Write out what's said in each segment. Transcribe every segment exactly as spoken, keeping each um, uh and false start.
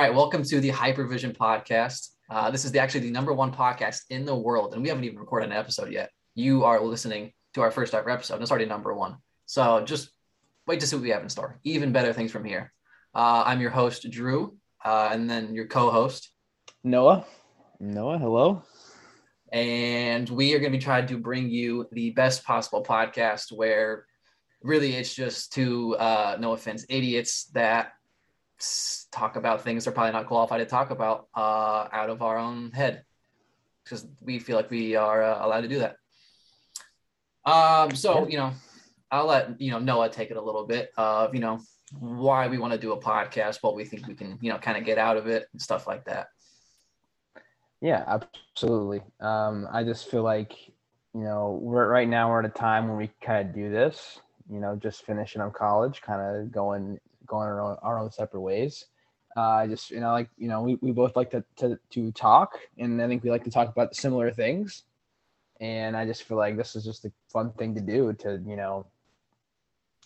right, welcome to the Hyper Vzn podcast. Uh, this is the, actually the number one podcast in the world, and we haven't even recorded an episode yet. You are listening to our first ever episode, and it's already number one. So just wait to see what we have in store. Even better things from here. Uh, I'm your host, Drew, uh, and then your co-host, Noah. Noah, hello. And we are going to be trying to bring you the best possible podcast where really it's just two, uh, no offense, idiots that talk about things they're probably not qualified to talk about uh, out of our own head, because we feel like we are uh, allowed to do that. Um, so, you know, I'll let, you know, Noah take it a little bit of, you know, why we want to do a podcast, what we think we can, you know, kind of get out of it and stuff like that. Yeah, absolutely. Um, I just feel like, you know, we're right now we're at a time when we kind of do this, you know, just finishing up college, kind of going, going our own, our own separate ways. I uh, just, you know, like, you know, we, we both like to, to, to talk, and I think we like to talk about similar things. And I just feel like this is just a fun thing to do, to, you know,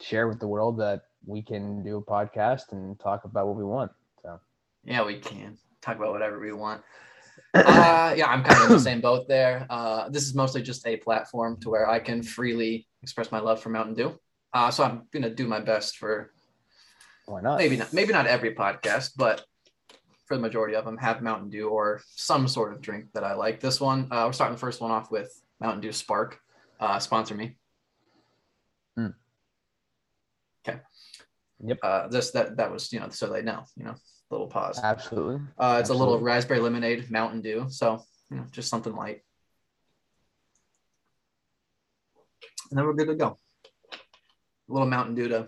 share with the world that we can do a podcast and talk about what we want. So, yeah, we can talk about whatever we want. Uh, yeah, I'm kind of in the same boat there. Uh, this is mostly just a platform to where I can freely express my love for Mountain Dew. Uh, so I'm going to do my best for, why not? Maybe not, maybe not every podcast, but for the majority of them have Mountain Dew or some sort of drink that I like. This one, uh, we're starting the first one off with Mountain Dew Spark. Uh, sponsor me. Mm. Okay. Yep. Uh, this, that, that was, you know, so they know, you know, little pause. Absolutely. Uh, it's Absolutely. A little raspberry lemonade, Mountain Dew. So, you know, just something light. And then we're good to go. A little Mountain Dew to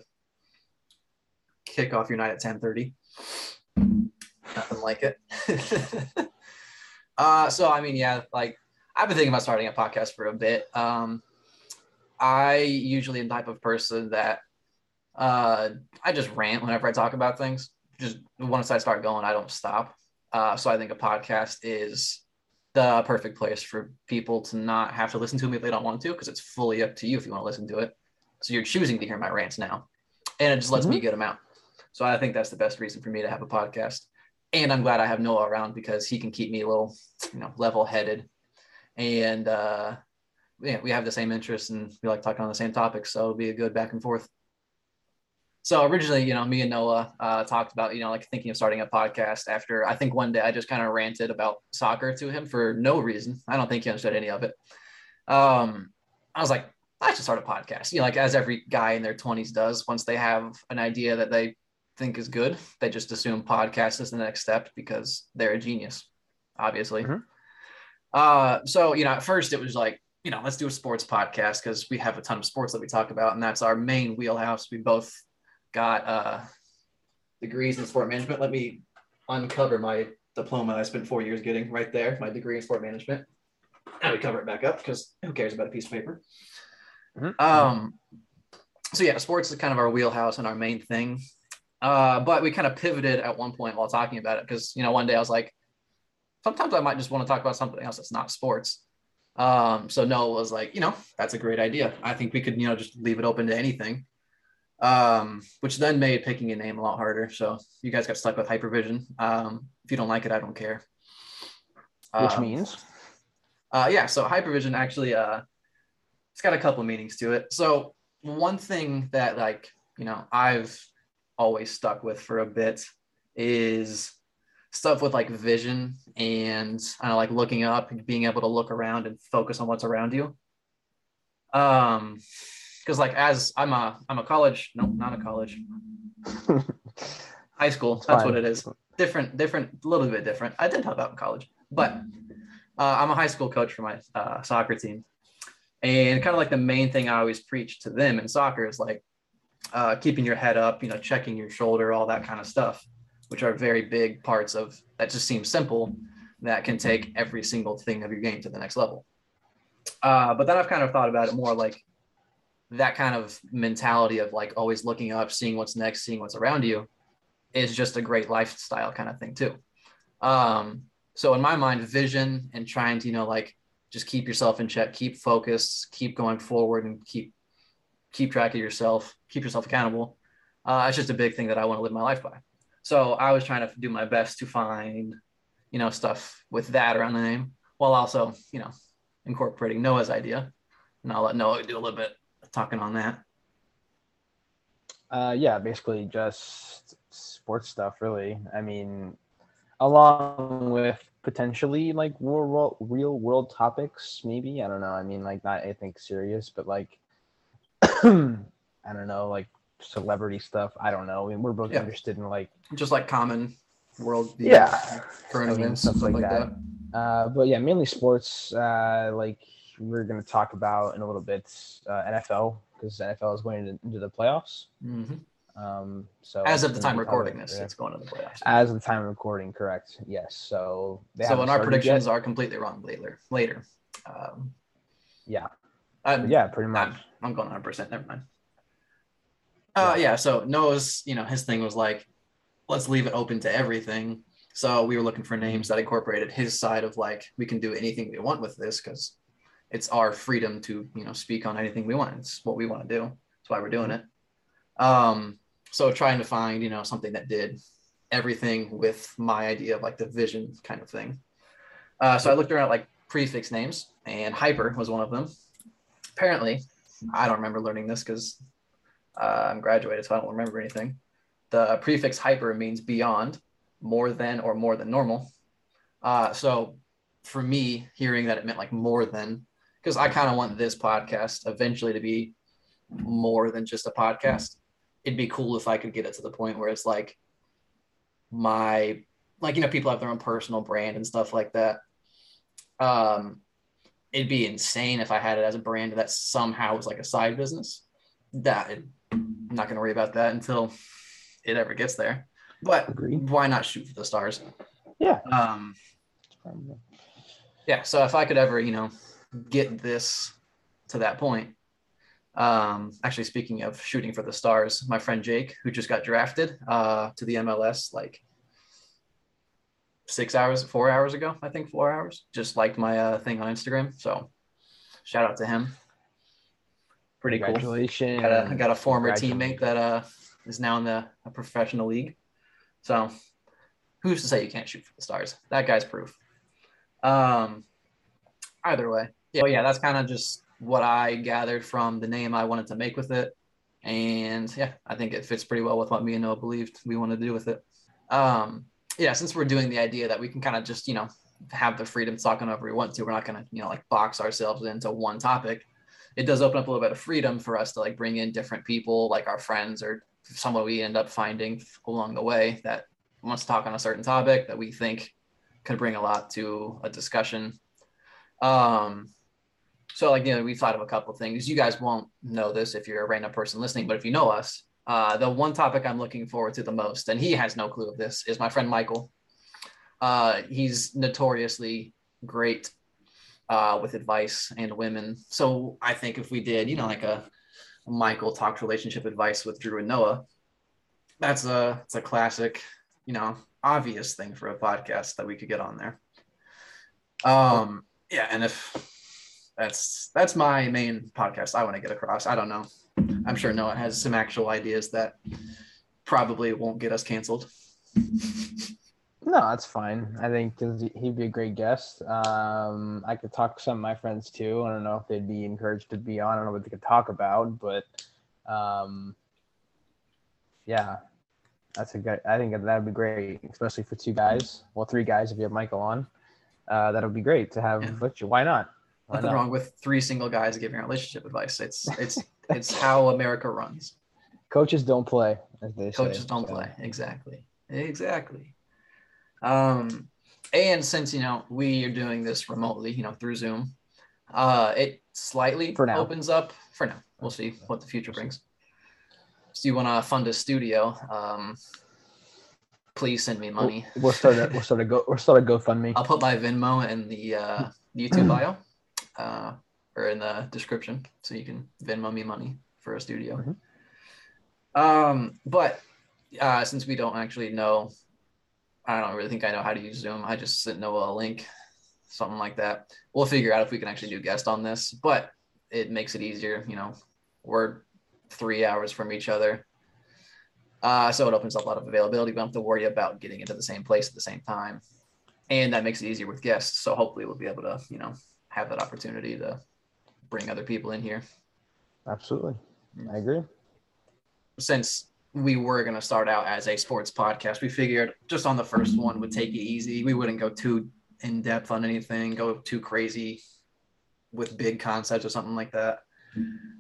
kick off your night at ten thirty. Nothing like it. uh, so, I mean, yeah, like I've been thinking about starting a podcast for a bit. Um, I usually am the type of person that uh, I just rant whenever I talk about things. Just once I start going, I don't stop. Uh, so I think a podcast is the perfect place for people to not have to listen to me if they don't want to, because it's fully up to you if you want to listen to it. So you're choosing to hear my rants now, and it just lets mm-hmm. me get them out. So I think that's the best reason for me to have a podcast. And I'm glad I have Noah around, because he can keep me a little, you know, level-headed. And uh, yeah, we have the same interests and we like talking on the same topics. So it'll be a good back and forth. So originally, you know, me and Noah uh, talked about, you know, like thinking of starting a podcast after, I think one day I just kind of ranted about soccer to him for no reason. I don't think he understood any of it. Um, I was like, I should start a podcast. You know, like as every guy in their twenties does, once they have an idea that they think is good, they just assume podcast is the next step because they're a genius, obviously. Mm-hmm. Uh, so, you know, at first it was like, you know, let's do a sports podcast because we have a ton of sports that we talk about, and that's our main wheelhouse. We both got uh, degrees in sport management. Let me uncover my diploma that I spent four years getting right there, my degree in sport management. I would cover it back up because who cares about a piece of paper? Mm-hmm. Um, so yeah, sports is kind of our wheelhouse and our main thing. Uh, but we kind of pivoted at one point while talking about it because, you know, one day I was like, sometimes I might just want to talk about something else that's not sports. Um, so Noah was like, you know, that's a great idea. I think we could, you know, just leave it open to anything. Um, which then made picking a name a lot harder. So you guys got stuck with Hyper Vzn. Um, if you don't like it, I don't care. Which um, means? Uh, yeah, so Hyper Vzn actually, uh, it's got a couple of meanings to it. So one thing that, like, you know, I've always stuck with for a bit is stuff with like vision and I don't know, like looking up and being able to look around and focus on what's around you. Um. Because like as I'm a I'm a college no not a college high school it's that's fine. What it is different different a little bit different. I did talk about in college, but uh, I'm a high school coach for my uh, soccer team, and kind of like the main thing I always preach to them in soccer is like uh, keeping your head up, you know, checking your shoulder, all that kind of stuff, which are very big parts of that just seems simple that can take every single thing of your game to the next level. Uh, but then I've kind of thought about it more like that kind of mentality of like always looking up, seeing what's next, seeing what's around you is just a great lifestyle kind of thing too. Um, so in my mind, vision and trying to, you know, like just keep yourself in check, keep focused, keep going forward and keep, keep track of yourself, keep yourself accountable. Uh, it's just a big thing that I want to live my life by. So I was trying to do my best to find, you know, stuff with that around the name, while also, you know, incorporating Noah's idea. And I'll let Noah do a little bit of talking on that. Uh, yeah, basically just sports stuff, really. I mean, along with potentially like real, real world topics, maybe. I don't know. I mean, like not anything serious, but like, I don't know, like celebrity stuff. I don't know. I mean, we're both yeah. interested in like. Just like common world. Yeah. Current I mean, events, stuff, stuff like, like that. that. Uh, but yeah, mainly sports. Uh, like we're going to talk about in a little bit uh, N F L, because N F L is going into, into the playoffs. Mm-hmm. Um, so as of the time recording this, it's going to the playoffs. As of the time of recording, correct? Yes. So they so when our predictions yet. are completely wrong later, later. Um, yeah. I'm, yeah, pretty much. I'm, I'm going one hundred percent. Never mind. Uh, yeah. yeah. So Noah's, you know, his thing was like, let's leave it open to everything. So we were looking for names that incorporated his side of like, we can do anything we want with this because it's our freedom to, you know, speak on anything we want. It's what we want to do. That's why we're doing it. Um, So trying to find, you know, something that did everything with my idea of like the vision kind of thing. Uh, so I looked around at like prefix names, and Hyper was one of them. Apparently, I don't remember learning this because uh, I'm graduated, so I don't remember anything. The prefix hyper means beyond, more than, or more than normal. Uh, so for me, hearing that it meant like more than, because I kind of want this podcast eventually to be more than just a podcast. It'd be cool if I could get it to the point where it's like my, like, you know, people have their own personal brand and stuff like that. Um, it'd be insane if I had it as a brand that somehow was like a side business. That it, I'm not going to worry about that until it ever gets there. But Agreed. Why not shoot for the stars? Yeah. Um, yeah. So if I could ever, you know, get this to that point. Um, actually, speaking of shooting for the stars, my friend Jake, who just got drafted uh, to the M L S like six hours, four hours ago, I think four hours, just liked my uh, thing on Instagram. So shout out to him. Pretty cool. Congratulations. Got a, got a former teammate that uh, is now in the a professional league. So who's to say you can't shoot for the stars? That guy's proof. Um, either way. Yeah, but yeah, that's kind of just what I gathered from the name I wanted to make with it. And yeah, I think it fits pretty well with what me and Noah believed we wanted to do with it. Um, yeah, since we're doing the idea that we can kind of just, you know, have the freedom to talk on whatever we want to, we're not going to, you know, like box ourselves into one topic. It does open up a little bit of freedom for us to like bring in different people, like our friends or someone we end up finding along the way that wants to talk on a certain topic that we think could bring a lot to a discussion. Um, So, like, you know, we thought of a couple of things. You guys won't know this if you're a random person listening, but if you know us, uh, the one topic I'm looking forward to the most, and he has no clue of this, is my friend Michael. Uh, he's notoriously great uh, with advice and women. So I think if we did, you know, like a Michael talks relationship advice with Drew and Noah, that's a, it's a classic, you know, obvious thing for a podcast that we could get on there. Um, yeah, and if... That's that's my main podcast I want to get across. I don't know. I'm sure Noah has some actual ideas that probably won't get us canceled. No, that's fine. I think he'd be a great guest. Um, I could talk to some of my friends, too. I don't know if they'd be encouraged to be on. I don't know what they could talk about. But, um, yeah, that's a good, I think that would be great, especially for two guys. Well, three guys if you have Michael on. Uh, that would be great to have. Yeah. Why not? Nothing wrong with three single guys giving relationship advice. It's it's it's how America runs. Coaches don't play, as they Coaches say, don't so. play. Exactly. Exactly. Um, and since, you know, we are doing this remotely, you know, through Zoom, uh, it slightly for now. opens up for now. We'll see what the future brings. So you want to fund a studio? Um, please send me money. We'll, we'll start. A, we'll start a go. We'll start a GoFundMe. I'll put my Venmo in the uh, YouTube bio. Uh, or in the description, so you can Venmo me money for a studio. Mm-hmm. Um, but uh, since we don't actually know, I don't really think I know how to use Zoom. I just sent Noah a link, something like that. We'll figure out if we can actually do guest on this, but it makes it easier. You know, we're three hours from each other. Uh, so it opens up a lot of availability. We don't have to worry about getting into the same place at the same time. And that makes it easier with guests. So hopefully we'll be able to, you know, have that opportunity to bring other people in here. Absolutely. I agree. Since we were going to start out as a sports podcast, we figured just on the first one would take it easy. We wouldn't go too in depth on anything, go too crazy with big concepts or something like that.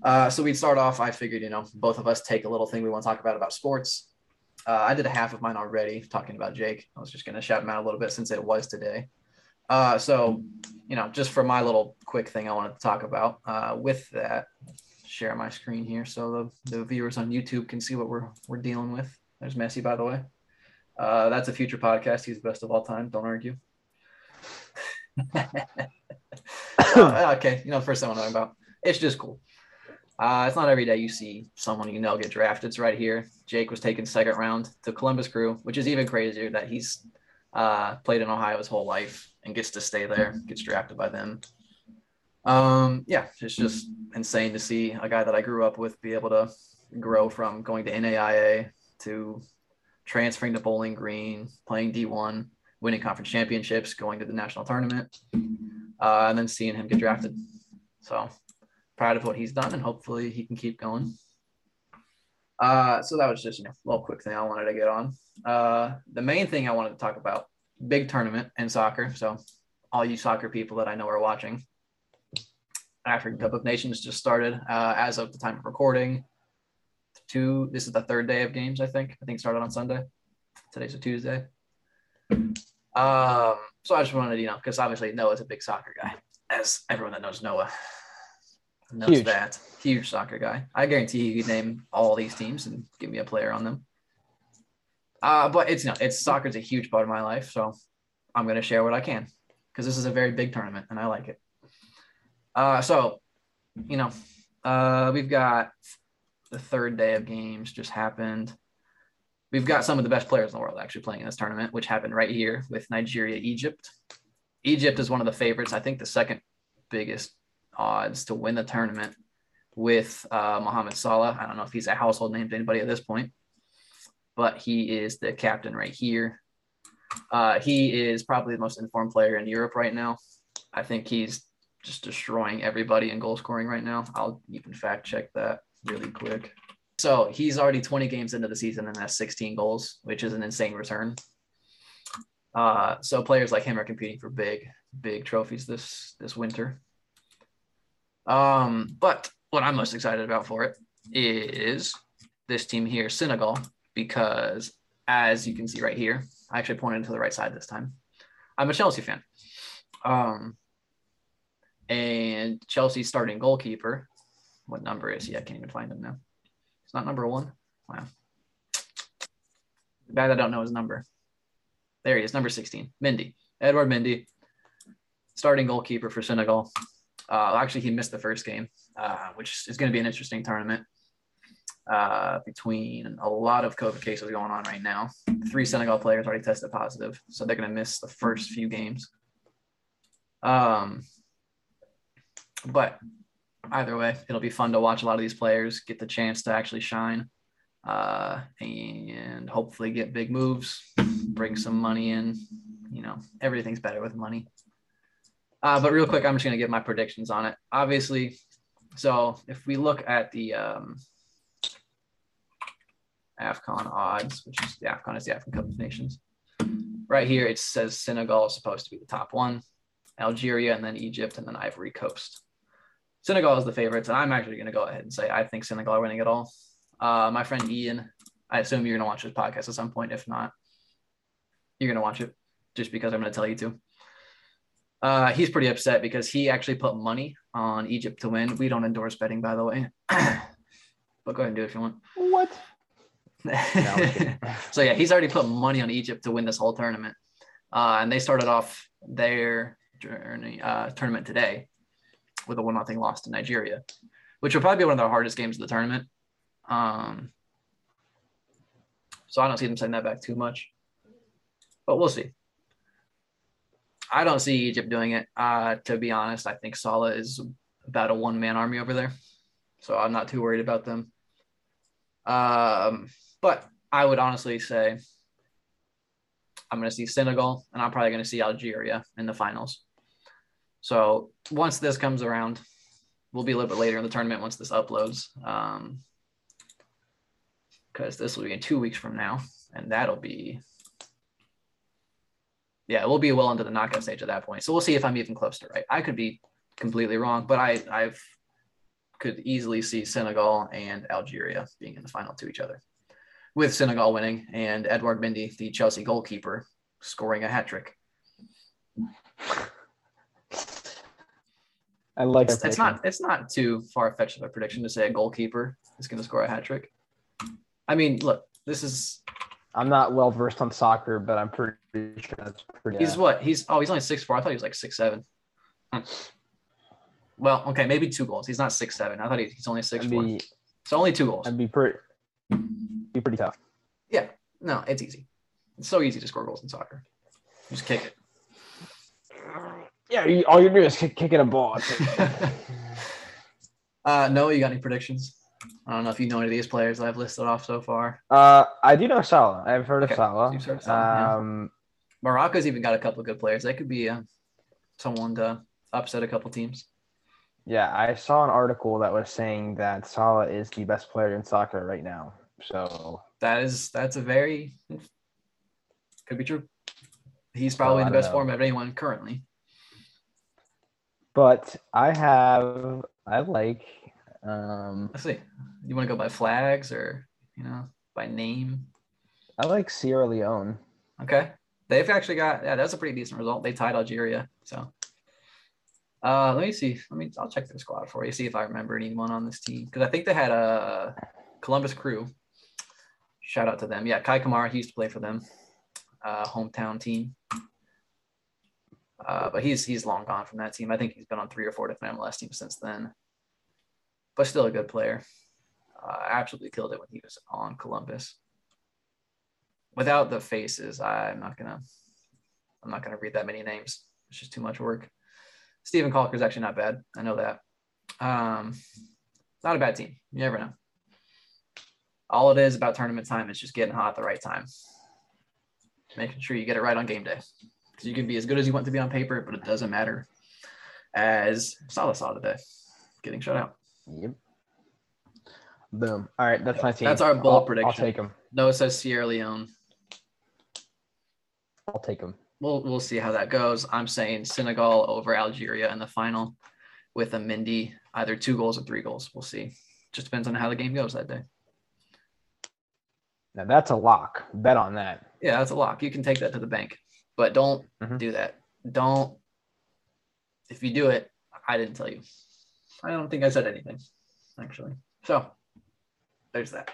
Uh, so we'd start off, I figured, you know, both of us take a little thing we want to talk about about sports. Uh, I did a half of mine already talking about Jake. I was just going to shout him out a little bit since it was today. Uh, so, you know, just for my little quick thing I wanted to talk about uh, with that, share my screen here so the, the viewers on YouTube can see what we're we're dealing with. There's Messi, by the way. Uh, that's a future podcast. He's the best of all time. Don't argue. uh, okay, you know, the first thing I'm talking about. It's just cool. Uh, it's not every day you see someone you know get drafted. It's right here. Jake was taken second round to Columbus Crew, which is even crazier that he's uh, played in Ohio his whole life and gets to stay there, gets drafted by them. Um, yeah, it's just insane to see a guy that I grew up with be able to grow from going to N A I A to transferring to Bowling Green, playing D one, winning conference championships, going to the national tournament, uh, and then seeing him get drafted. So proud of what he's done, and hopefully he can keep going. Uh, so that was just, you know, a little quick thing I wanted to get on. Uh, the main thing I wanted to talk about, big tournament in soccer. So all you soccer people that I know are watching, African Cup of Nations just started uh, as of the time of recording. Two, this is the third day of games, I think. I think it started on Sunday. Today's a Tuesday. Um, so I just wanted to, you know, because obviously Noah's a big soccer guy, as everyone that knows Noah knows huge. that. Huge soccer guy. I guarantee you could name all these teams and give me a player on them. Uh, but it's, you know, it's soccer's a huge part of my life, so I'm going to share what I can because this is a very big tournament and I like it. Uh, so, you know, uh, we've got the third day of games just happened. We've got some of the best players in the world actually playing in this tournament, which happened right here with Nigeria, Egypt. Egypt is one of the favorites. I think the second biggest odds to win the tournament with uh, Mohammed Salah. I don't know if he's a household name to anybody at this point, but he is the captain right here. Uh, he is probably the most informed player in Europe right now. I think he's just destroying everybody in goal scoring right now. I'll even fact check that really quick. So he's already twenty games into the season and has sixteen goals, which is an insane return. Uh, so players like him are competing for big, big trophies this, this winter. Um, but what I'm most excited about for it is this team here, Senegal, because as you can see right here, I actually pointed to the right side this time. I'm a Chelsea fan. Um, And Chelsea's starting goalkeeper. What number is he? I can't even find him now. It's not number one. Wow. The guy that I don't know his number. There he is, number sixteen. Mendy. Edward Mendy. Starting goalkeeper for Senegal. Uh, actually, he missed the first game, uh, which is going to be an interesting tournament uh, between a lot of COVID cases going on right now. Three Senegal players already tested positive, so they're going to miss the first few games. Um. But either way, it'll be fun to watch a lot of these players get the chance to actually shine uh, and hopefully get big moves, bring some money in. You know, everything's better with money. Uh, but real quick, I'm just going to give my predictions on it. Obviously, so if we look at the um, AFCON odds, which is the AFCON is the African Cup of Nations. Right here, it says Senegal is supposed to be the top one, Algeria, and then Egypt, and then Ivory Coast. Senegal is the favorites, and I'm actually going to go ahead and say I think Senegal are winning it all. Uh, my friend Ian, I assume you're going to watch this podcast at some point. If not, you're going to watch it just because I'm going to tell you to. Uh, he's pretty upset because he actually put money on Egypt to win. We don't endorse betting, by the way. But go ahead and do it if you want. What? So, yeah, he's already put money on Egypt to win this whole tournament. Uh, and they started off their journey, uh, tournament today with a one nothing loss to Nigeria, which will probably be one of the hardest games of the tournament. Um, so I don't see them sending that back too much, but we'll see. I don't see Egypt doing it. Uh, to be honest, I think Salah is about a one-man army over there, so I'm not too worried about them. Um, but I would honestly say I'm going to see Senegal, and I'm probably going to see Algeria in the finals. So once this comes around, we'll be a little bit later in the tournament once this uploads, um, because this will be in two weeks from now, and that'll be – yeah, we'll be well into the knockout stage at that point. So we'll see if I'm even close to right. I could be completely wrong, but I I've could easily see Senegal and Algeria being in the final to each other, with Senegal winning and Edward Mendy, the Chelsea goalkeeper, scoring a hat trick. I like it's, it's not it's not too far-fetched of a prediction to say a goalkeeper is going to score a hat trick. I mean, look, this is. I'm not well versed on soccer, but I'm pretty sure that's pretty. He's yeah. what? He's oh, he's only six foot four. I thought he was like six foot seven. Hmm. Well, okay, maybe two goals. He's not six foot seven. I thought he, he's only six foot four. So only two goals. That'd be pretty. Be pretty tough. Yeah, no, it's easy. It's so easy to score goals in soccer. Just kick it. Yeah, you, all you're doing is kick, kicking a ball. uh, Noah, you got any predictions? I don't know if you know any of these players that I've listed off so far. Uh, I do know Salah. I've heard okay. of Salah. You've heard of Salah, um, yeah. Morocco's even got a couple of good players. That could be uh, someone to upset a couple teams. Yeah, I saw an article that was saying that Salah is the best player in soccer right now. So that is that's a very could be true. He's probably in the best form of anyone currently. But I have I like um let's see. You want to go by flags or you know by name? I like Sierra Leone. Okay. They've actually got yeah, that's a pretty decent result. They tied Algeria. So uh let me see. Let me I'll check the squad for you, see if I remember anyone on this team. Because I think they had a Columbus Crew. Shout out to them. Yeah, Kai Kamara, he used to play for them. Uh, hometown team. Uh, but he's he's long gone from that team. I think he's been on three or four different M L S teams since then. But still a good player. Uh, absolutely killed it when he was on Columbus. Without the faces, I'm not gonna I'm not gonna read that many names. It's just too much work. Stephen Colker's actually not bad. I know that. Um, not a bad team. You never know. All it is about tournament time is just getting hot at the right time. Making sure you get it right on game day. Because you can be as good as you want to be on paper, but it doesn't matter. As Salah saw today, getting shut out. Yep. Boom. All right, that's my team. That's our bold I'll, prediction. I'll take them. Noah says Sierra Leone. I'll take them. We'll, we'll see how that goes. I'm saying Senegal over Algeria in the final with a Mendy, either two goals or three goals. We'll see. Just depends on how the game goes that day. Now, that's a lock. Bet on that. Yeah, that's a lock. You can take that to the bank. But don't mm-hmm. do that. Don't. If you do it, I didn't tell you. I don't think I said anything, actually. So, there's that.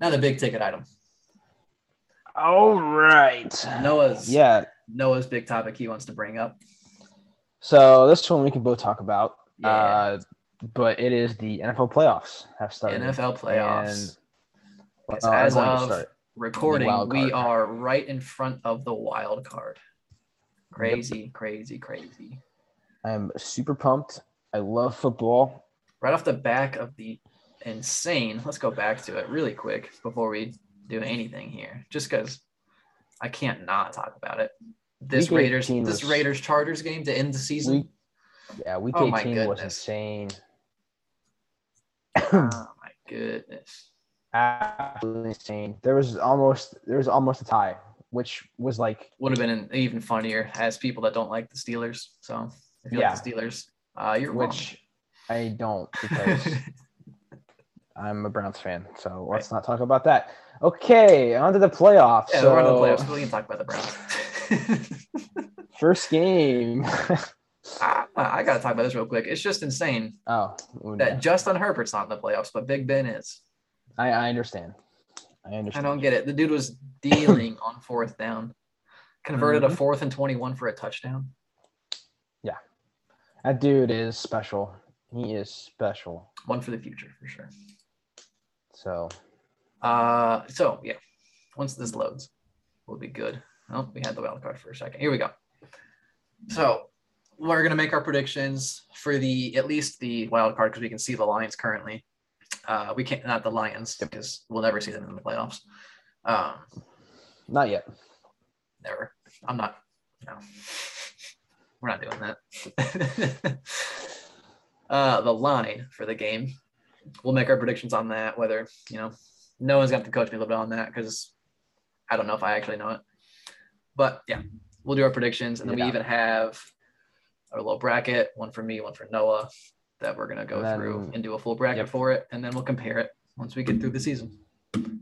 Now the big ticket item. All right. Noah's, yeah. Noah's big topic he wants to bring up. So, this one we can both talk about. Yeah. Uh, but it is the N F L playoffs have started. N F L playoffs. And Yes, oh, as of recording, we are right in front of the wild card. Crazy, yep. crazy, crazy. I'm super pumped. I love football. Right off the back of the insane, let's go back to it really quick before we do anything here, just because I can't not talk about it. This Raiders, this Raiders Chargers game to end the season. Week, yeah, week oh eighteen was insane. Oh my goodness. Absolutely insane. There was almost there was almost a tie, which was like would have been an, even funnier as people that don't like the Steelers. So if you yeah. like the Steelers, uh, you're which wrong. I don't because I'm a Browns fan. So let's right. not talk about that. Okay, on to the playoffs. Yeah, so... we're on to the playoffs. We can talk about the Browns. First game. I, I gotta talk about this real quick. It's just insane. Oh, ooh, that yeah. Justin Herbert's not in the playoffs, but Big Ben is. I, I understand. I understand. I don't get it. The dude was dealing on fourth down. Converted mm-hmm. a fourth and twenty-one for a touchdown. Yeah. That dude is special. He is special. One for the future, for sure. So. Uh, so, yeah. Once this loads, we'll be good. Oh, we had the wild card for a second. Here we go. So, we're going to make our predictions for the, at least the wild card, because we can see the lines currently. Uh, we can't, not the Lions, because we'll never see them in the playoffs. Um, not yet. Never. I'm not. No, we're not doing that. uh, the line for the game. We'll make our predictions on that. Whether you know, no one's got to coach me a little bit on that because I don't know if I actually know it. But yeah, we'll do our predictions, and then yeah. we even have our little bracket, one for me, one for Noah, that we're gonna go then, through and do a full bracket yep. for it, and then we'll compare it once we get through the season,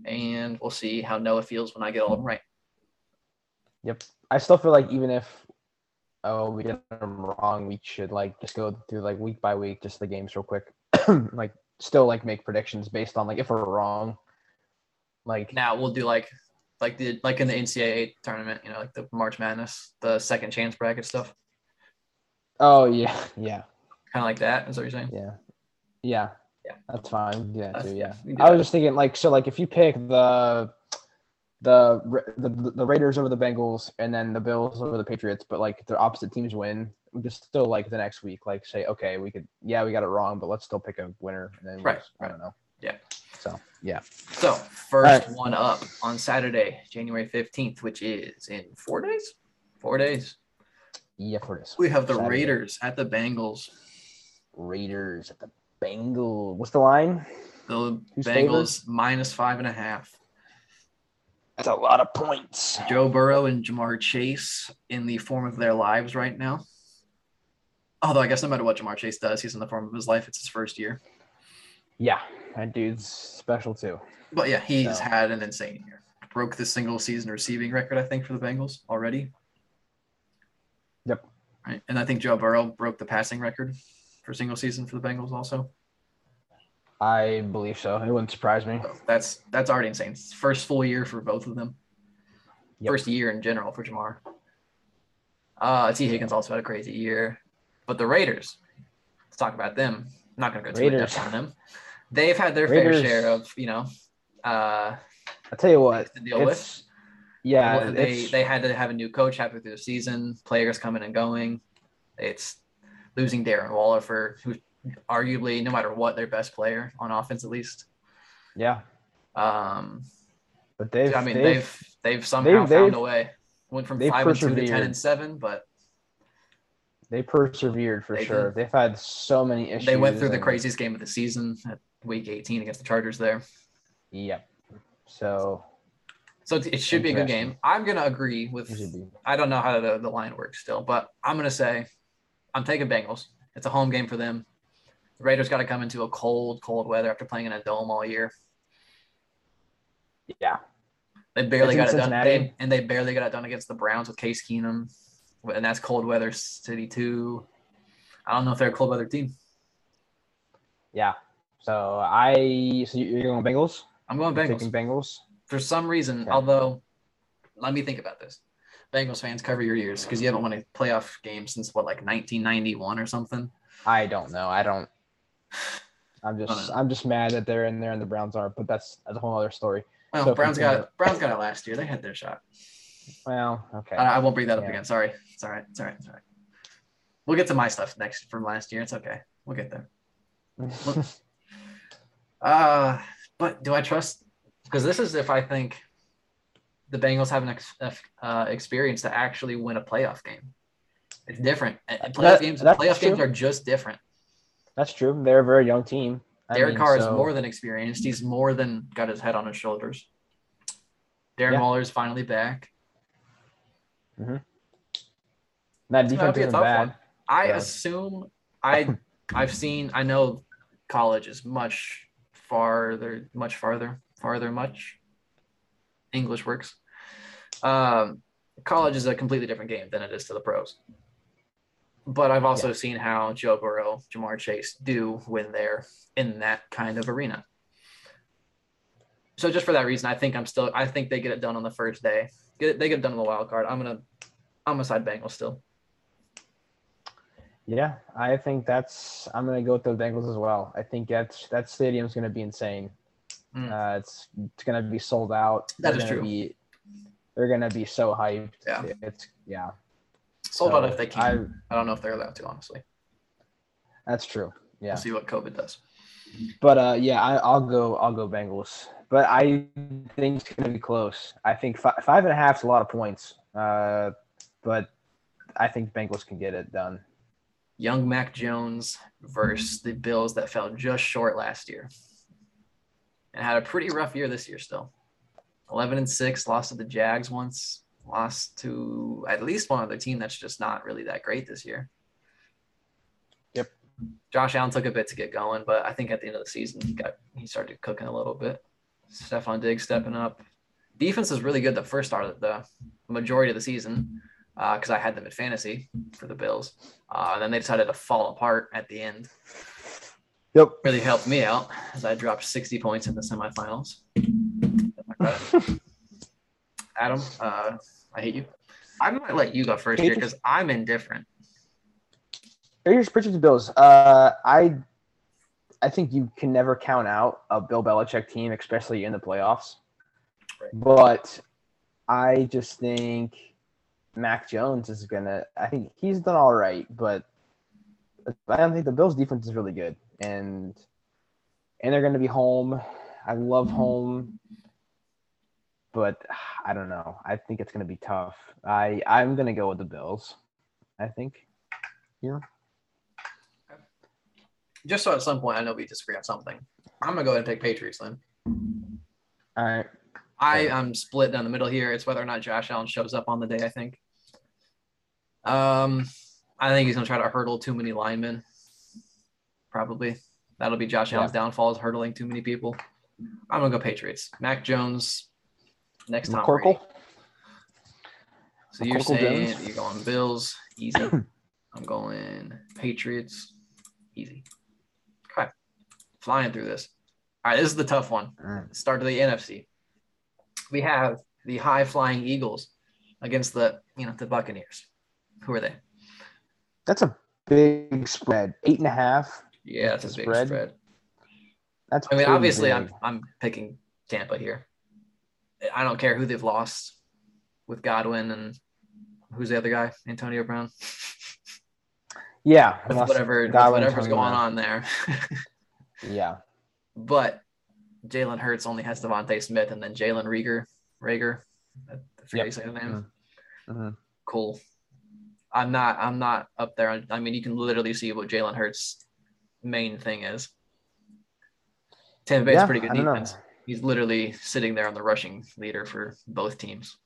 and we'll see how Noah feels when I get all of them right. Yep. I still feel like even if oh we get them wrong, we should like just go through like week by week, just the games real quick. like still like make predictions based on like if we're wrong. Like now we'll do like like the like in the N C double A tournament, you know, like the March Madness, the second chance bracket stuff. Oh yeah, yeah. Kind of like that. Is what you're saying? Yeah, yeah, yeah. That's fine. Yeah, that's, too, yeah. I was just thinking like so like if you pick the. The, the the Raiders over the Bengals and then the Bills over the Patriots, but like their opposite teams win. We just still like the next week, like say, okay, we could, yeah, we got it wrong, but let's still pick a winner. And then right, just, right. I don't know. Yeah. So yeah. So first right. one up on Saturday, January fifteenth, which is in four days. Four days. Yeah, four days. We have the Saturday. Raiders at the Bengals. Raiders at the Bengals. What's the line? The Who's Bengals favored? minus five and a half. That's a lot of points. Joe Burrow and Jamar Chase in the form of their lives right now. Although I guess no matter what Jamar Chase does, he's in the form of his life. It's his first year. Yeah, that dude's special too. But yeah, he's so. had an insane year. Broke the single season receiving record, I think, for the Bengals already. Yep. Right. And I think Joe Burrow broke the passing record for single season for the Bengals also. I believe so. It wouldn't surprise me. That's that's already insane. It's first full year for both of them. Yep. First year in general for Jamar. Uh, T. Higgins also had a crazy year. But the Raiders, let's talk about them. I'm not going to go too much on them. They've had their Raiders. fair share of, you know, uh, I'll tell you what, to deal with. Yeah. They, they had to have a new coach halfway through the season, players coming and going. It's losing Darren Waller for – who's arguably, no matter what, their best player on offense, at least. Yeah. Um, but they've, I mean, they've they've, they've somehow they've, found they've, a way. Went from five and two to ten and seven, but they persevered for they sure. Did. They've had so many issues. They went through the craziest game of the season at week eighteen against the Chargers. There. Yep. So. So it should be a good game. I'm gonna agree with. I don't know how the, the line works still, but I'm gonna say, I'm taking Bengals. It's a home game for them. The Raiders got to come into a cold, cold weather after playing in a dome all year. Yeah. They barely got it done. They, and they barely got it done against the Browns with Case Keenum. And that's cold weather city, too. I don't know if they're a cold weather team. Yeah. So, I – so you're going Bengals? I'm going Bengals. Taking Bengals? For some reason, okay. although – let me think about this. Bengals fans, cover your ears because you haven't won a playoff game since, what, like nineteen ninety-one or something? I don't know. I don't – I'm just I'm just mad that they're in there and the Browns aren't, but that's, that's a whole other story. Well, so Browns got it, Browns got it last year. They had their shot. Well, okay. I, I won't bring that yeah. up again. Sorry. It's all right. It's all right. It's all right. We'll get to my stuff next from last year. It's okay. We'll get there. uh but do I trust? Because this is if I think the Bengals have an ex, uh, experience to actually win a playoff game. It's different. Playoff that, games. Playoff games true. are just different. That's true. They're a very young team. I Derek mean, Carr so... is more than experienced. He's more than got his head on his shoulders. Darren yeah. Waller is finally back. Mm-hmm. That defense isn't bad. One. I yeah. assume I I've seen. I know college is much farther, much farther, farther, much. English works. Um, college is a completely different game than it is to the pros. But I've also yeah. seen how Joe Burrow, Jamar Chase do when they're in that kind of arena. So just for that reason, I think I'm still. I think they get it done on the first day. Get it, they get it done on the wild card. I'm gonna. I'm gonna side Bengals still. Yeah, I think that's. I'm gonna go with the Bengals as well. I think that's that stadium's gonna be insane. Mm. Uh, it's it's gonna be sold out. That they're is true. Be, they're gonna be so hyped. Yeah. It's yeah. Sold out so if they can. I, I don't know if they're allowed to, honestly. That's true. Yeah. We'll see what COVID does. But uh, yeah, I, I'll go. I'll go Bengals. But I think it's going to be close. I think five, five and a half is a lot of points. Uh, but I think Bengals can get it done. Young Mac Jones versus the Bills that fell just short last year and had a pretty rough year this year still. eleven and six, lost to the Jags once, lost to at least one other team that's just not really that great this year. Yep. Josh Allen took a bit to get going, but I think at the end of the season he got he started cooking a little bit. Stephon Diggs stepping up. Defense is really good the first start of the majority of the season because uh, I had them in fantasy for the Bills. Uh, and then they decided to fall apart at the end. Yep. Really helped me out as I dropped sixty points in the semifinals. Adam, uh, I hate you. I might let you go first here because I'm indifferent. Here's predictions of Bills. Uh, I I think you can never count out a Bill Belichick team, especially in the playoffs. Right. But I just think Mac Jones is going to – I think he's done all right, but I don't think the Bills' defense is really good. And and they're going to be home. I love home. But I don't know. I think it's going to be tough. I, I'm going to go with the Bills, I think. Yeah. Just so at some point I know we disagree on something. I'm going to go ahead and take Patriots then. All right. I am split down the middle here. It's whether or not Josh Allen shows up on the day, I think. Um, I think he's going to try to hurdle too many linemen. Probably. That'll be Josh yeah. Allen's downfall is hurdling too many people. I'm going to go Patriots. Mac Jones, next time. McCorkle. So you're McCorkle saying Jones. You're going Bills, easy. I'm going Patriots, easy. Okay. Flying through this. All right, this is the tough one. Mm. Start to the N F C. We have the high-flying Eagles against the, you know, the Buccaneers. Who are they? That's a big spread, eight and a half. Yeah, that's, that's a big spread. spread. That's. I mean, obviously, big. I'm I'm picking Tampa here. I don't care who they've lost with Godwin and who's the other guy, Antonio Brown. Yeah, with whatever with whatever's Antonio. going on there. yeah, but. Jalen Hurts only has Devontae Smith and then Jalen Reagor. Reagor, I forget yep. say the name. Mm-hmm. Cool. I'm not. I'm not up there. I mean, you can literally see what Jalen Hurts' main thing is. Tampa Bay's yeah, pretty good defense. Know. He's literally sitting there on the rushing leader for both teams,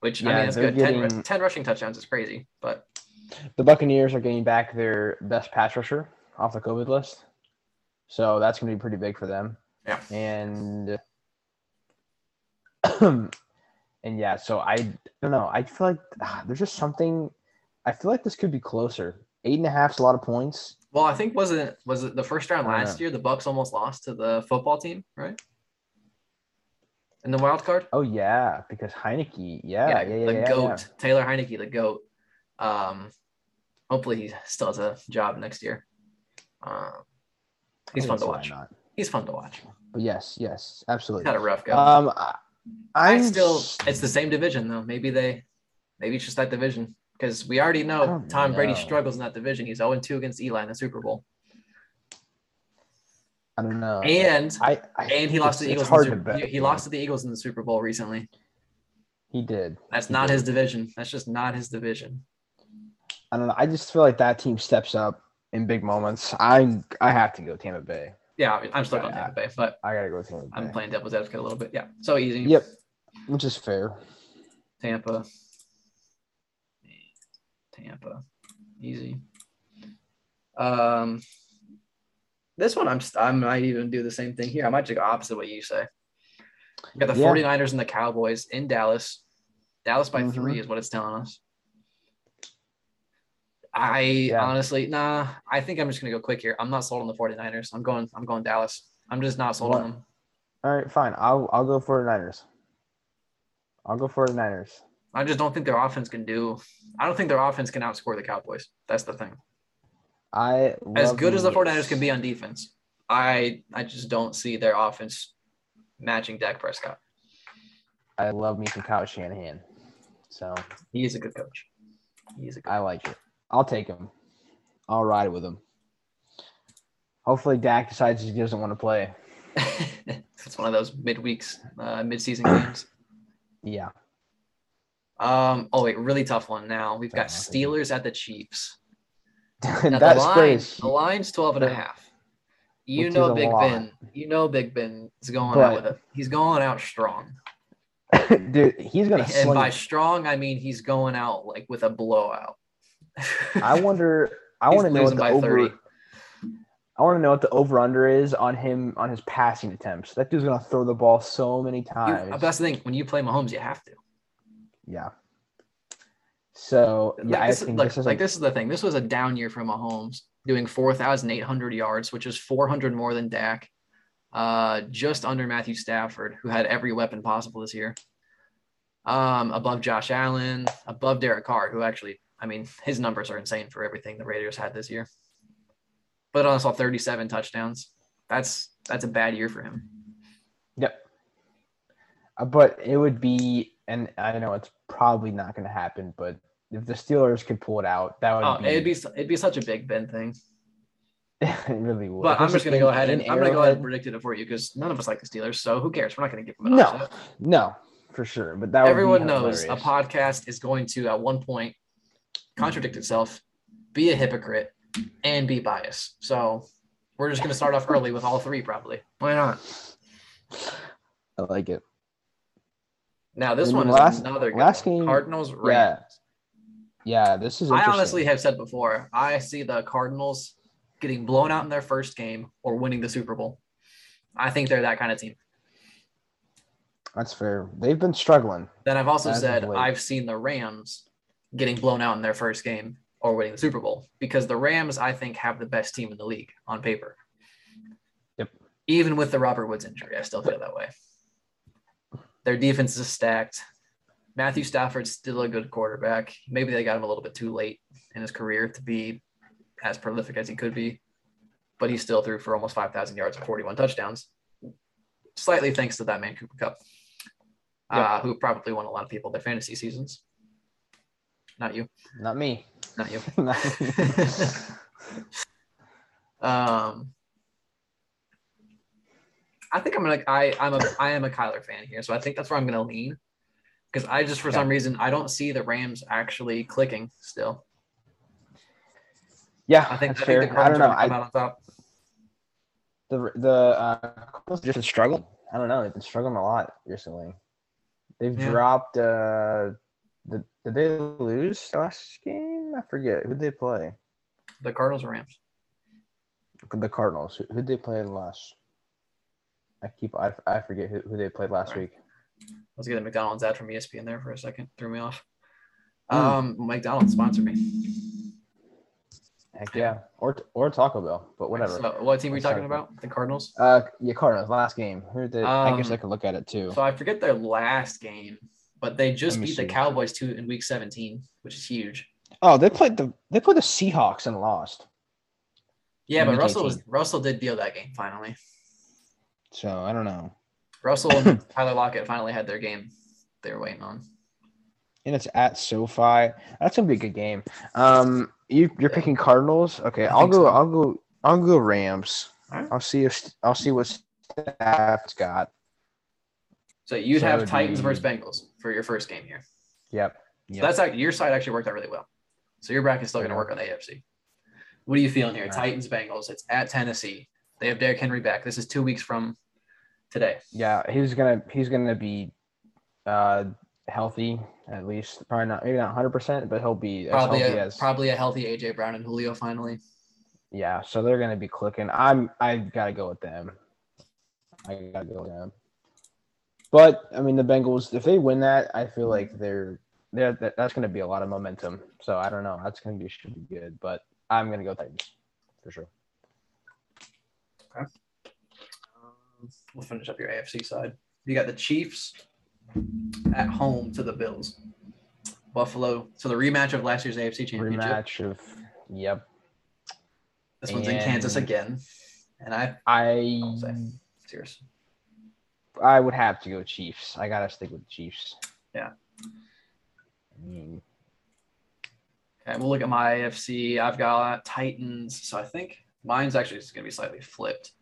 which yeah, I mean that's good. Getting... Ten, ten rushing touchdowns is crazy, but the Buccaneers are getting back their best pass rusher off the COVID list, so that's going to be pretty big for them. Yeah. And and yeah, so I, I don't know. I feel like ah, there's just something. I feel like this could be closer. Eight and a half is a lot of points. Well, I think wasn't it, was it the first round last year? The Bucks almost lost to the football team, right? In the wild card. Oh yeah, because Heineke. Yeah, yeah, yeah the yeah, goat yeah. Taylor Heineke, the goat. Um, hopefully he still has a job next year. Um, he's fun to watch. He's fun to watch. But yes, yes, absolutely. He's had a rough go. Um, I, I still, it's the same division though. Maybe they, maybe it's just that division because we already know Tom know. Brady struggles in that division. He's zero and two against Eli in the Super Bowl. I don't know. And I, I and he lost to the Eagles. Hard in the Super, to bet, he yeah. lost to the Eagles in the Super Bowl recently. He did. That's he not did. his division. That's just not his division. I don't know. I just feel like that team steps up in big moments. I I have to go Tampa Bay. Yeah, I'm still going Tampa Bay, but I gotta go Tampa Bay. I'm playing devil's advocate a little bit. Yeah, so easy. Yep, which is fair. Tampa, Tampa, easy. Um, this one I'm I might even do the same thing here. I might just go opposite what you say. You got the yeah. 49ers and the Cowboys in Dallas. Dallas by mm-hmm. three is what it's telling us. I yeah. honestly, nah, I think I'm just going to go quick here. I'm not sold on the 49ers. I'm going I'm going Dallas. I'm just not sold what? on them. All right, fine. I'll I'll go 49ers. I'll go 49ers. I just don't think their offense can do – I don't think their offense can outscore the Cowboys. That's the thing. I As good as the 49ers can be on defense, I I just don't see their offense matching Dak Prescott. I love me some Kyle Shanahan. So He is a good coach. He is a good I coach. like it. I'll take him. I'll ride with him. Hopefully Dak decides he doesn't want to play. It's one of those midweeks, uh, midseason games. Yeah. Um. Oh, wait, really tough one now. We've got Steelers at the Chiefs. Now, That's the, line, the line's twelve and a half. You know Big lot. Ben. You know Big Ben is going but, out with it. He's going out strong. Dude, he's going to sling. And by strong, I mean he's going out like with a blowout. I wonder – I want to know what the over – I want to know what the over-under is on him on his passing attempts. That dude's going to throw the ball so many times. You, that's the thing. When you play Mahomes, you have to. Yeah. So, yeah, like this, I think like, this is like, like – this is the thing. This was a down year for Mahomes, doing four thousand eight hundred yards, which is four hundred more than Dak, uh, just under Matthew Stafford, who had every weapon possible this year, um, above Josh Allen, above Derek Carr, who actually – I mean, his numbers are insane for everything the Raiders had this year. But on us all thirty-seven touchdowns. That's that's a bad year for him. Yep. Uh, but it would be, and I know it's probably not going to happen, but if the Steelers could pull it out, that would oh, be... It'd be it'd be such a Big Ben thing. It really would. But I'm just going to go ahead and I'm going to go ahead and predict it for you because none of us like the Steelers, so who cares? We're not going to give them an upset. No, no, for sure. But that everyone would knows a podcast is going to at one point contradict itself, be a hypocrite, and be biased. So we're just going to start off early with all three, probably. Why not? I like it. Now, this and one last, is another good last one. Game. Cardinals, Rams. Yeah. yeah, this is interesting. I honestly have said before, I see the Cardinals getting blown out in their first game or winning the Super Bowl. I think they're that kind of team. That's fair. They've been struggling. Then I've also As said I've seen the Rams getting blown out in their first game or winning the Super Bowl, because the Rams, I think, have the best team in the league on paper. Yep. Even with the Robert Woods injury, I still feel that way. Their defense is stacked. Matthew Stafford's still a good quarterback. Maybe they got him a little bit too late in his career to be as prolific as he could be, but he still threw for almost five thousand yards and forty-one touchdowns, slightly thanks to that man Cooper Kupp, yep. uh, who probably won a lot of people their fantasy seasons. Not you. Not me. Not you. Not me. um, I think I'm gonna. I I'm a I am a Kyler fan here, so I think that's where I'm gonna lean, because I just for yeah. some reason I don't see the Rams actually clicking still. Yeah, I think, that's I, think fair. The I don't know. I out on top. The the uh, Cardinals just struggled. I don't know. They've been struggling a lot recently. They've yeah. dropped. Uh, Did, did they lose last game? I forget. Who did they play? The Cardinals or Rams? The Cardinals. Who did they play last? I keep I, I forget who, who they played last right. week. Let's get a McDonald's ad from E S P N there for a second. Threw me off. Mm. Um, McDonald's sponsored me. Heck yeah, or or Taco Bell, but whatever. So what team were you talking about? The Cardinals? Uh, yeah, Cardinals. Last game. Who did? They, um, I guess I could look at it too. So I forget their last game. But they just beat see. the Cowboys two in Week seventeen, which is huge. Oh, they played the they played the Seahawks and lost. Yeah, but Russell was, Russell did deal that game finally. So I don't know. Russell and Tyler Lockett finally had their game they were waiting on. And it's at SoFi. That's gonna be a good game. Um, you you're yeah. picking Cardinals. Okay, I I'll go. So. I'll go. I'll go Rams. All right. I'll see if I'll see what Staff's got. So you'd so have Titans be... versus Bengals for your first game here. Yep. yep. So that's actually, your side actually worked out really well. So your bracket's still going to work on the A F C. What are you feeling here? Right. Titans, Bengals. It's at Tennessee. They have Derrick Henry back. This is two weeks from today. Yeah, he's gonna he's gonna be uh, healthy at least. Probably not maybe not one hundred percent, but he'll be probably as healthy a, as probably a healthy A J Brown and Julio finally. Yeah, so they're gonna be clicking. I'm I've got to go with them. I got to go with them. But I mean, the Bengals. If they win that, I feel like they're they're that, that's going to be a lot of momentum. So I don't know. That's going to be should be good. But I'm going to go Titans for sure. Okay. Um, we'll finish up your A F C side. You got the Chiefs at home to the Bills. Buffalo. So the rematch of last year's A F C Championship. Rematch of. Yep. This and one's in Kansas again, and I. I. I'll say, serious. I would have to go Chiefs. I gotta stick with the Chiefs. Yeah. Mm. Okay, we'll look at my A F C. I've got Titans, so I think Mine's actually just going to be slightly flipped.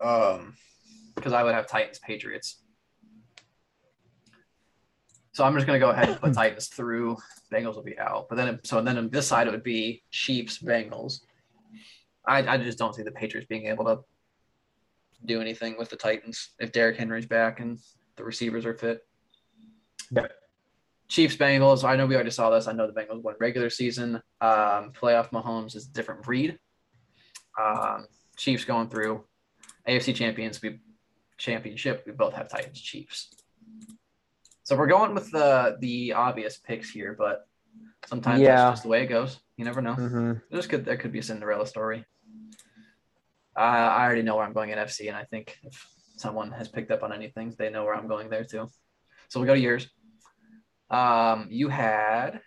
Um, because I would have Titans Patriots. So I'm just going to go ahead and put Titans through. Bengals will be out. But then, so then on this side, it would be Chiefs, Bengals. I, I just don't see the Patriots being able to do anything with the Titans if Derrick Henry's back and the receivers are fit. Yeah. Chiefs, Bengals. I know we already saw this. I know the Bengals won regular season. Um, playoff Mahomes is a different breed. Um, Chiefs going through. A F C champions. We championship. We both have Titans, Chiefs. So we're going with the the obvious picks here, but sometimes yeah. that's just the way it goes. You never know. Mm-hmm. There's could there could be a Cinderella story. Uh, I already know where I'm going in F C, and I think if someone has picked up on anything, they know where I'm going there too. So we'll go to yours. Um, you had,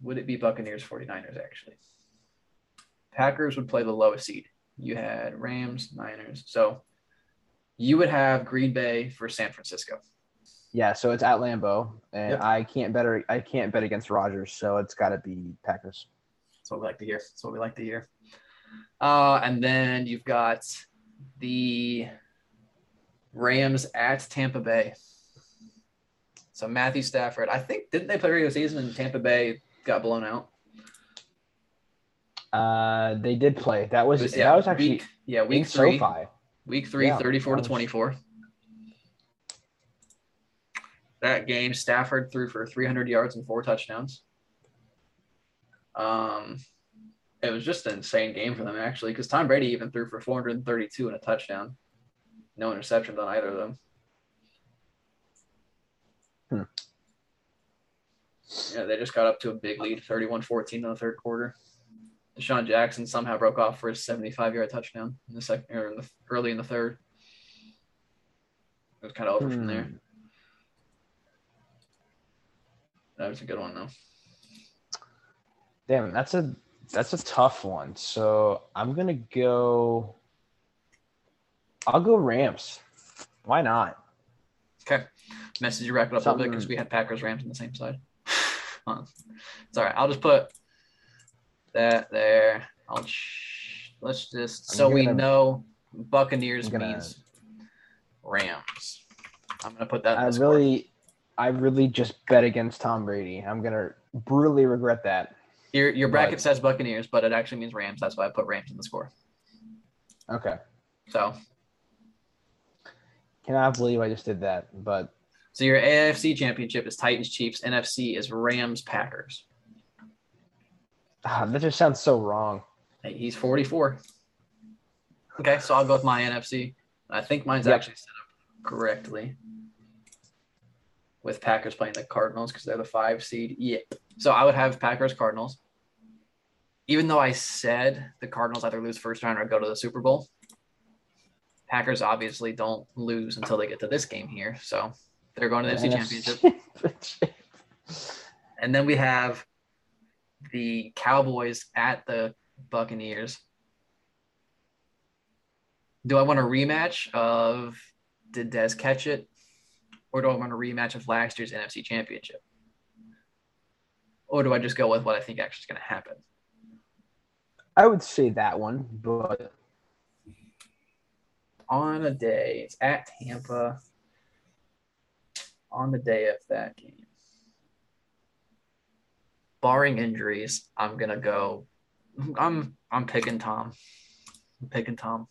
would it be Buccaneers, forty-niners, actually? Packers would play the lowest seed. You had Rams, Niners. So you would have Green Bay for San Francisco. Yeah, so it's at Lambeau, and yep. I can't bet I can't bet against Rodgers, so it's got to be Packers. That's what we like to hear. That's what we like to hear. Uh, and then you've got the Rams at Tampa Bay. So Matthew Stafford, I think, didn't they play regular season and Tampa Bay got blown out? Uh, they did play. That was, was yeah, that was actually week, yeah week three, SoFi. week three, yeah, thirty-four was... to twenty-four. That game, Stafford threw for three hundred yards and four touchdowns. Um, it was just an insane game for them actually, because Tom Brady even threw for four hundred thirty-two and a touchdown, no interceptions on either of them. Hmm. Yeah, they just got up to a big lead, thirty-one fourteen in the third quarter. Deshaun Jackson somehow broke off for his seventy-five-yard touchdown in the second, or in the, early in the third. It was kind of over hmm. from there. That was a good one, though. Damn, that's a that's a tough one. So I'm gonna go. I'll go Rams. Why not? Okay. Message you wrap it up Something. a little bit because we had Packers Rams on the same side. It's all right. I'll just put that there. I'll sh- let's just I'm so gonna, we know Buccaneers gonna, means Rams. I'm gonna put that. In I really, court. I really just bet against Tom Brady. I'm gonna brutally regret that. Your your bracket but, says Buccaneers, but it actually means Rams. That's why I put Rams in the score. Okay. So. Cannot believe I just did that, but. So your A F C championship is Titans, Chiefs. N F C is Rams, Packers. Ah, that just sounds so wrong. Hey, he's forty-four. Okay, so I'll go with my N F C. I think mine's yep. actually set up correctly with Packers playing the Cardinals because they're the five seed. Yeah. So I would have Packers, Cardinals. Even though I said the Cardinals either lose first round or go to the Super Bowl, Packers obviously don't lose until they get to this game here. So they're going to the N F C Championship. And then we have the Cowboys at the Buccaneers. Do I want a rematch of did Dez catch it? Or do I want a rematch of last year's N F C Championship? Or do I just go with what I think actually is going to happen? I would say that one, but on a day, it's at Tampa. On the day of that game, barring injuries, I'm gonna go. I'm I'm picking Tom. I'm picking Tom.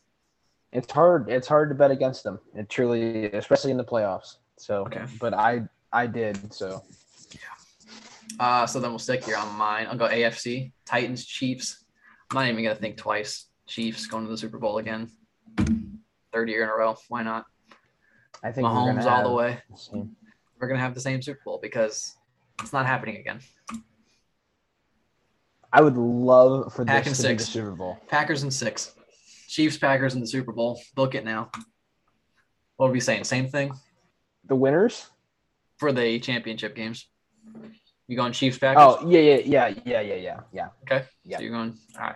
It's hard. It's hard to bet against them. It truly, especially in the playoffs. So, okay. But I I did so. Yeah. Uh, so then we'll stick here on mine. I'll go A F C Titans Chiefs. I'm not even gonna think twice. Chiefs going to the Super Bowl again, third year in a row. Why not? I think Mahomes all the way. The We're going to have the same Super Bowl because it's not happening again. I would love for Pack this to six. be the Super Bowl. Packers in six. Chiefs, Packers in the Super Bowl. Book it now. What are we saying? Same thing? The winners? For the championship games. You going Chiefs, Packers? Oh, yeah, yeah, yeah, yeah, yeah, yeah, yeah. Okay. Yeah. So you're going – all right.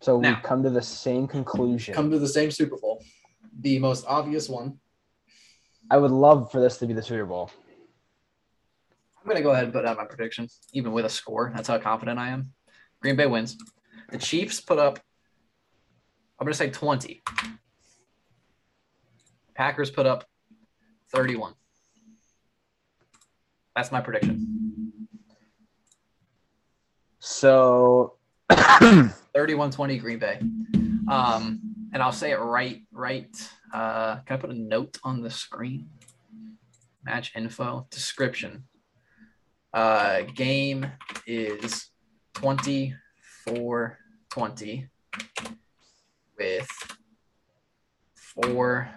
So now, we come to the same conclusion. Come to the same Super Bowl. The most obvious one. I would love for this to be the Super Bowl. I'm going to go ahead and put out my prediction, even with a score. That's how confident I am. Green Bay wins. The Chiefs put up, I'm going to say twenty. Packers put up thirty-one. That's my prediction. So thirty-one twenty Green Bay. Um, and I'll say it right, right. Uh, can I put a note on the screen? Match info, description. Uh, game is twenty-four twenty with four.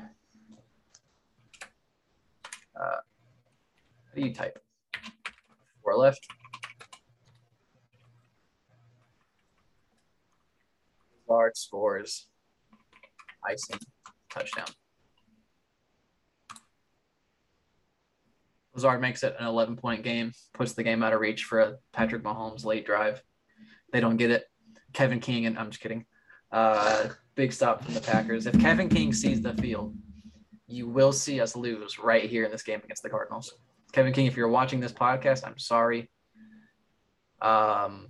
Uh, how do you type? Four left. Large scores. Icing. Touchdown. Lazard makes it an eleven-point game, puts the game out of reach for a Patrick Mahomes late drive. They don't get it. Kevin King, and I'm just kidding. Uh, big stop from the Packers. If Kevin King sees the field, you will see us lose right here in this game against the Cardinals. Kevin King, if you're watching this podcast, I'm sorry. Um,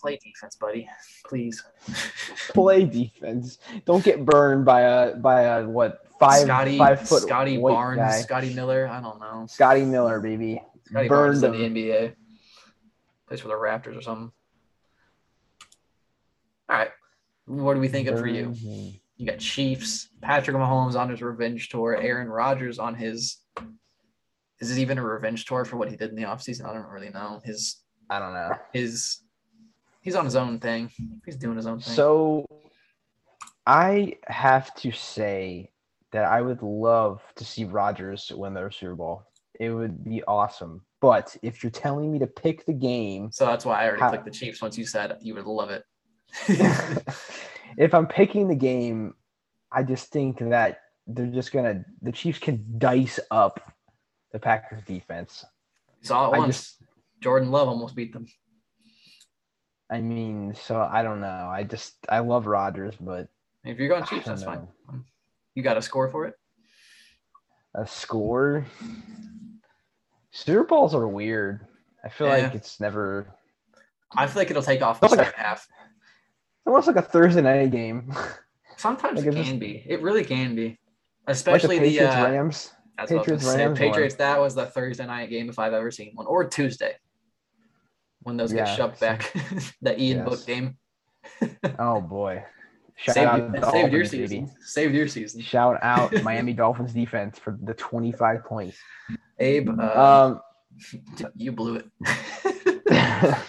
play defense, buddy, please. Play defense. Don't get burned by a by a what? Five, Scotty, five foot Scotty Barnes, guy. Scotty Miller, I don't know. Scotty Miller, baby. Scotty Barnes in the N B A. Plays for the Raptors or something. All right. What do we think of for you? You got Chiefs, Patrick Mahomes on his revenge tour, Aaron Rodgers on his – is it even a revenge tour for what he did in the offseason? I don't really know. His – I don't know. His – he's on his own thing. He's doing his own thing. So I have to say – that I would love to see Rodgers win their Super Bowl. It would be awesome. But if you're telling me to pick the game... So that's why I already how, clicked the Chiefs once you said you would love it. If I'm picking the game, I just think that they're just going to... The Chiefs can dice up the Packers' defense. Saw it once. Just, Jordan Love almost beat them. I mean, so I don't know. I just... I love Rodgers, but... If you're going Chiefs, that's know. fine. You got a score for it? A score? Super Bowls are weird. I feel yeah. like it's never. I feel like it'll take off the second like a... half. It's almost like a Thursday night game. Sometimes like it can just... be. It really can be. Especially like the, the Patriots uh, Rams. That's Patriots what Rams. Patriots. One. That was the Thursday night game if I've ever seen one, or Tuesday when those yeah, get shoved so... back. The Ian yes. book game. Oh boy. Shout saved, out saved Dolphins, your season. Baby. Saved your season. Shout out Miami Dolphins defense for the twenty-five points. Abe, uh, um, you blew it.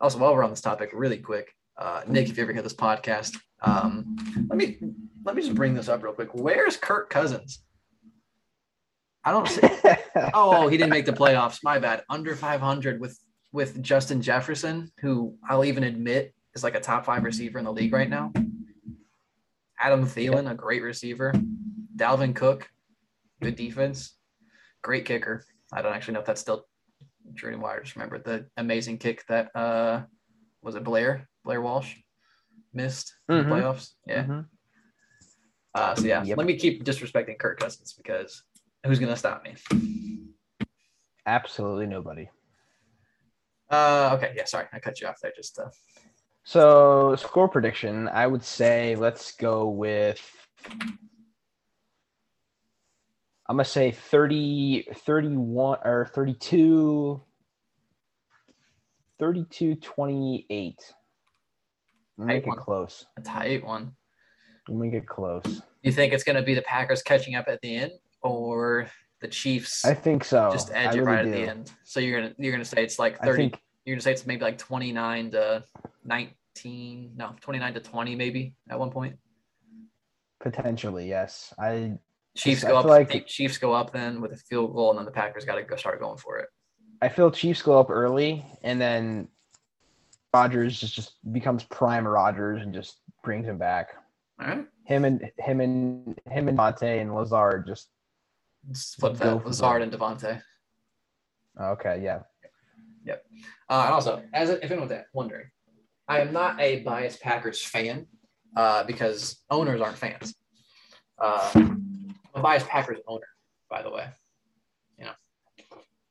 Also, while we're on this topic, really quick, uh, Nick, if you ever hear this podcast, um, let me let me just bring this up real quick. Where's Kirk Cousins? I don't see. Oh, he didn't make the playoffs. My bad. Under five hundred with with Justin Jefferson, who I'll even admit is like a top five receiver in the league right now. Adam Thielen, a great receiver. Dalvin Cook, good defense. Great kicker. I don't actually know if that's still true anymore. I just remember the amazing kick that uh, – was it Blair? Blair Walsh missed mm-hmm. the playoffs? Yeah. Mm-hmm. Uh, so, yeah, yep. Let me keep disrespecting Kirk Cousins because who's going to stop me? Absolutely nobody. Uh, okay, yeah, sorry. I cut you off there just to uh... – So, score prediction, I would say let's go with I'm going to say thirty, thirty-one or thirty-two thirty-two twenty-eight. Make it close. That's high eight one. Make it close. You think it's going to be the Packers catching up at the end or the Chiefs? I think so. Just edge it right at the end. So you're going to you're going to say it's like thirty you're going to say it's maybe like twenty-nine to nineteen, no, twenty-nine to twenty maybe at one point. Potentially, yes. I Chiefs go I up like Chiefs go up then with a field goal and then the Packers got to go start going for it. I feel Chiefs go up early and then Rodgers just, just becomes prime Rodgers and just brings him back. All right. Him and him and him and Devontae and Lazard just, just flip that Lazard and Devontae. Okay, yeah. Yep. Uh, and also, as if anyone's wondering, I am not a biased Packers fan uh, because owners aren't fans. Uh, I'm a biased Packers owner, by the way. You know,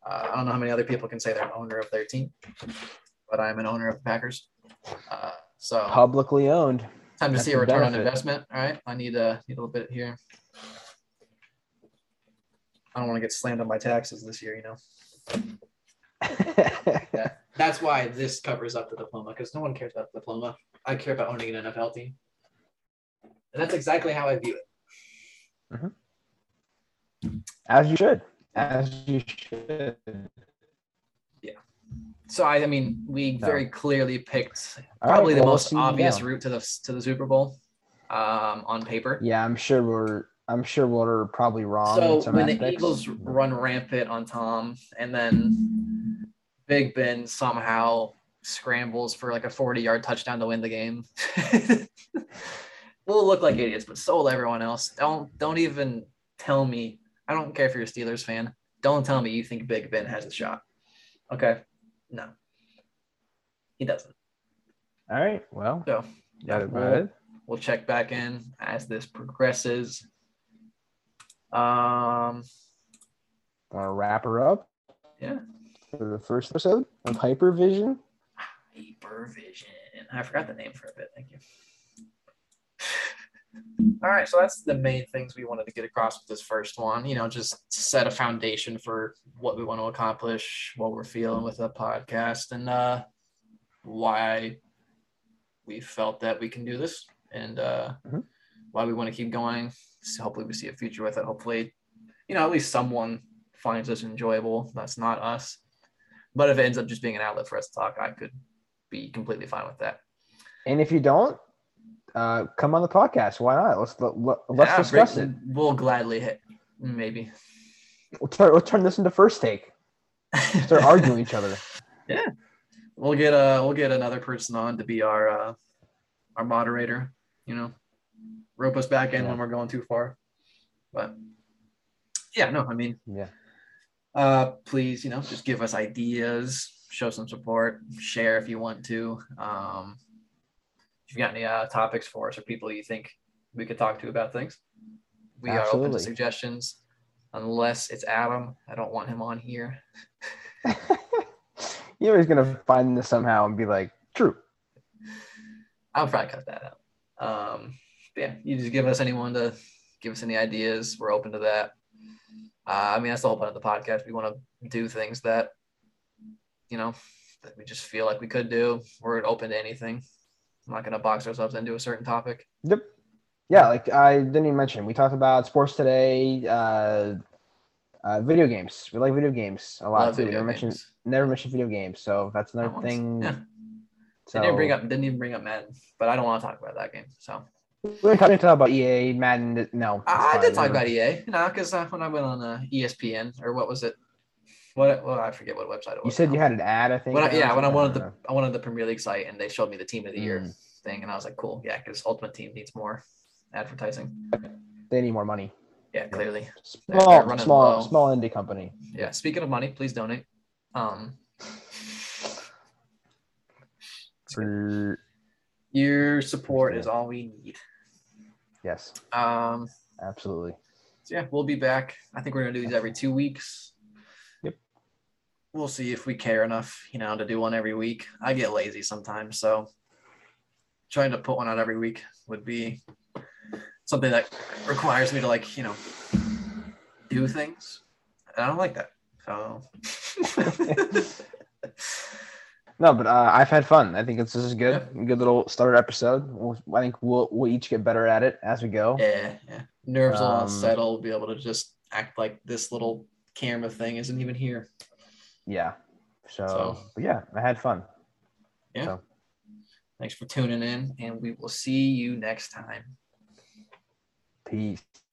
uh, I don't know how many other people can say they're an owner of their team. but I'm an owner of the Packers. Uh, so publicly owned. Time to That's see a return benefit. on investment. All right, I need a need a little bit here. I don't want to get slammed on my taxes this year, you know. Yeah. That's why this covers up the diploma, because no one cares about the diploma. I care about owning an N F L team. And that's exactly how I view it. Mm-hmm. As you should. As you should. Yeah. So, I, I mean, we very clearly picked probably right, well, the most we'll obvious route to the to the Super Bowl um, on paper. Yeah, I'm sure we're I'm sure we're probably wrong. So, in some when aspects. The Eagles run rampant on Tom, and then Big Ben somehow scrambles for like a forty-yard touchdown to win the game. We'll look like idiots, but so will everyone else. Don't don't even tell me. I don't care if you're a Steelers fan. Don't tell me you think Big Ben has a shot. Okay, no, he doesn't. All right, well, so that about it. We'll check back in as this progresses. Um, want to wrap her up? Yeah. For the first episode of Hyper Vzn. Hyper Vzn. I forgot the name for a bit. Thank you. All right, so that's the main things we wanted to get across with this first one, you know, just set a foundation for what we want to accomplish, what we're feeling with the podcast, and uh, why we felt that we can do this, and uh, mm-hmm. why we want to keep going. So hopefully we see a future with it. Hopefully, you know, at least someone finds us enjoyable. That's not us. But if it ends up just being an outlet for us to talk, I could be completely fine with that. And if you don't, Uh, come on the podcast. Why not? Let's let, let, let's yeah, discuss great. it. We'll gladly hit. Maybe we'll turn we'll turn this into First Take. Start arguing each other. Yeah, we'll get uh we'll get another person on to be our uh, our moderator. You know, rope us back in yeah. when we're going too far. But yeah, no, I mean, yeah. Uh, please, you know, just give us ideas, show some support, share if you want to. Um. If you've got any uh, topics for us or people you think we could talk to about things, we Absolutely. are open to suggestions, unless it's Adam. I don't want him on here. You know he's going to find this somehow and be like, true. I'll probably cut that out. Um, yeah, you just give us anyone to give us any ideas. We're open to that. Uh, I mean, that's the whole point of the podcast. We want to do things that, you know, that we just feel like we could do. We're open to anything. I'm not going to box ourselves into a certain topic. Yep. Yeah, like I didn't even mention, we talked about sports today, uh, uh, video games. We like video games a lot Love too. Never mentioned, never mentioned video games, so that's another that thing. Yeah. So, didn't bring up, didn't even bring up Madden, but I don't want to talk about that game. So we're talking about E A Madden. No, I, I did talk about E A. No, because uh, when I went on uh, E S P N or what was it? What well, I forget what website it was. You said now. You had an ad, I think. When I, yeah, when I wanted the I wanted the Premier League site, and they showed me the team of the year mm. thing, and I was like, cool, yeah, because Ultimate Team needs more advertising. They need more money. Yeah, clearly. Small, they're, they're small, low. small indie company. Yeah. Speaking of money, please donate. Um, For... Your support yeah. is all we need. Yes. Um. Absolutely. So yeah, we'll be back. I think we're gonna do these every two weeks. We'll see if we care enough, you know, to do one every week. I get lazy sometimes, so trying to put one out every week would be something that requires me to, like, you know, do things. And I don't like that. So no, but uh, I've had fun. I think it's this is good. Yeah. Good little starter episode. We'll, I think we'll we'll each get better at it as we go. Yeah, yeah. Nerves um, will settle. We'll be able to just act like this little camera thing isn't even here. Yeah. So, so yeah, I had fun. Yeah. So. Thanks for tuning in, and we will see you next time. Peace.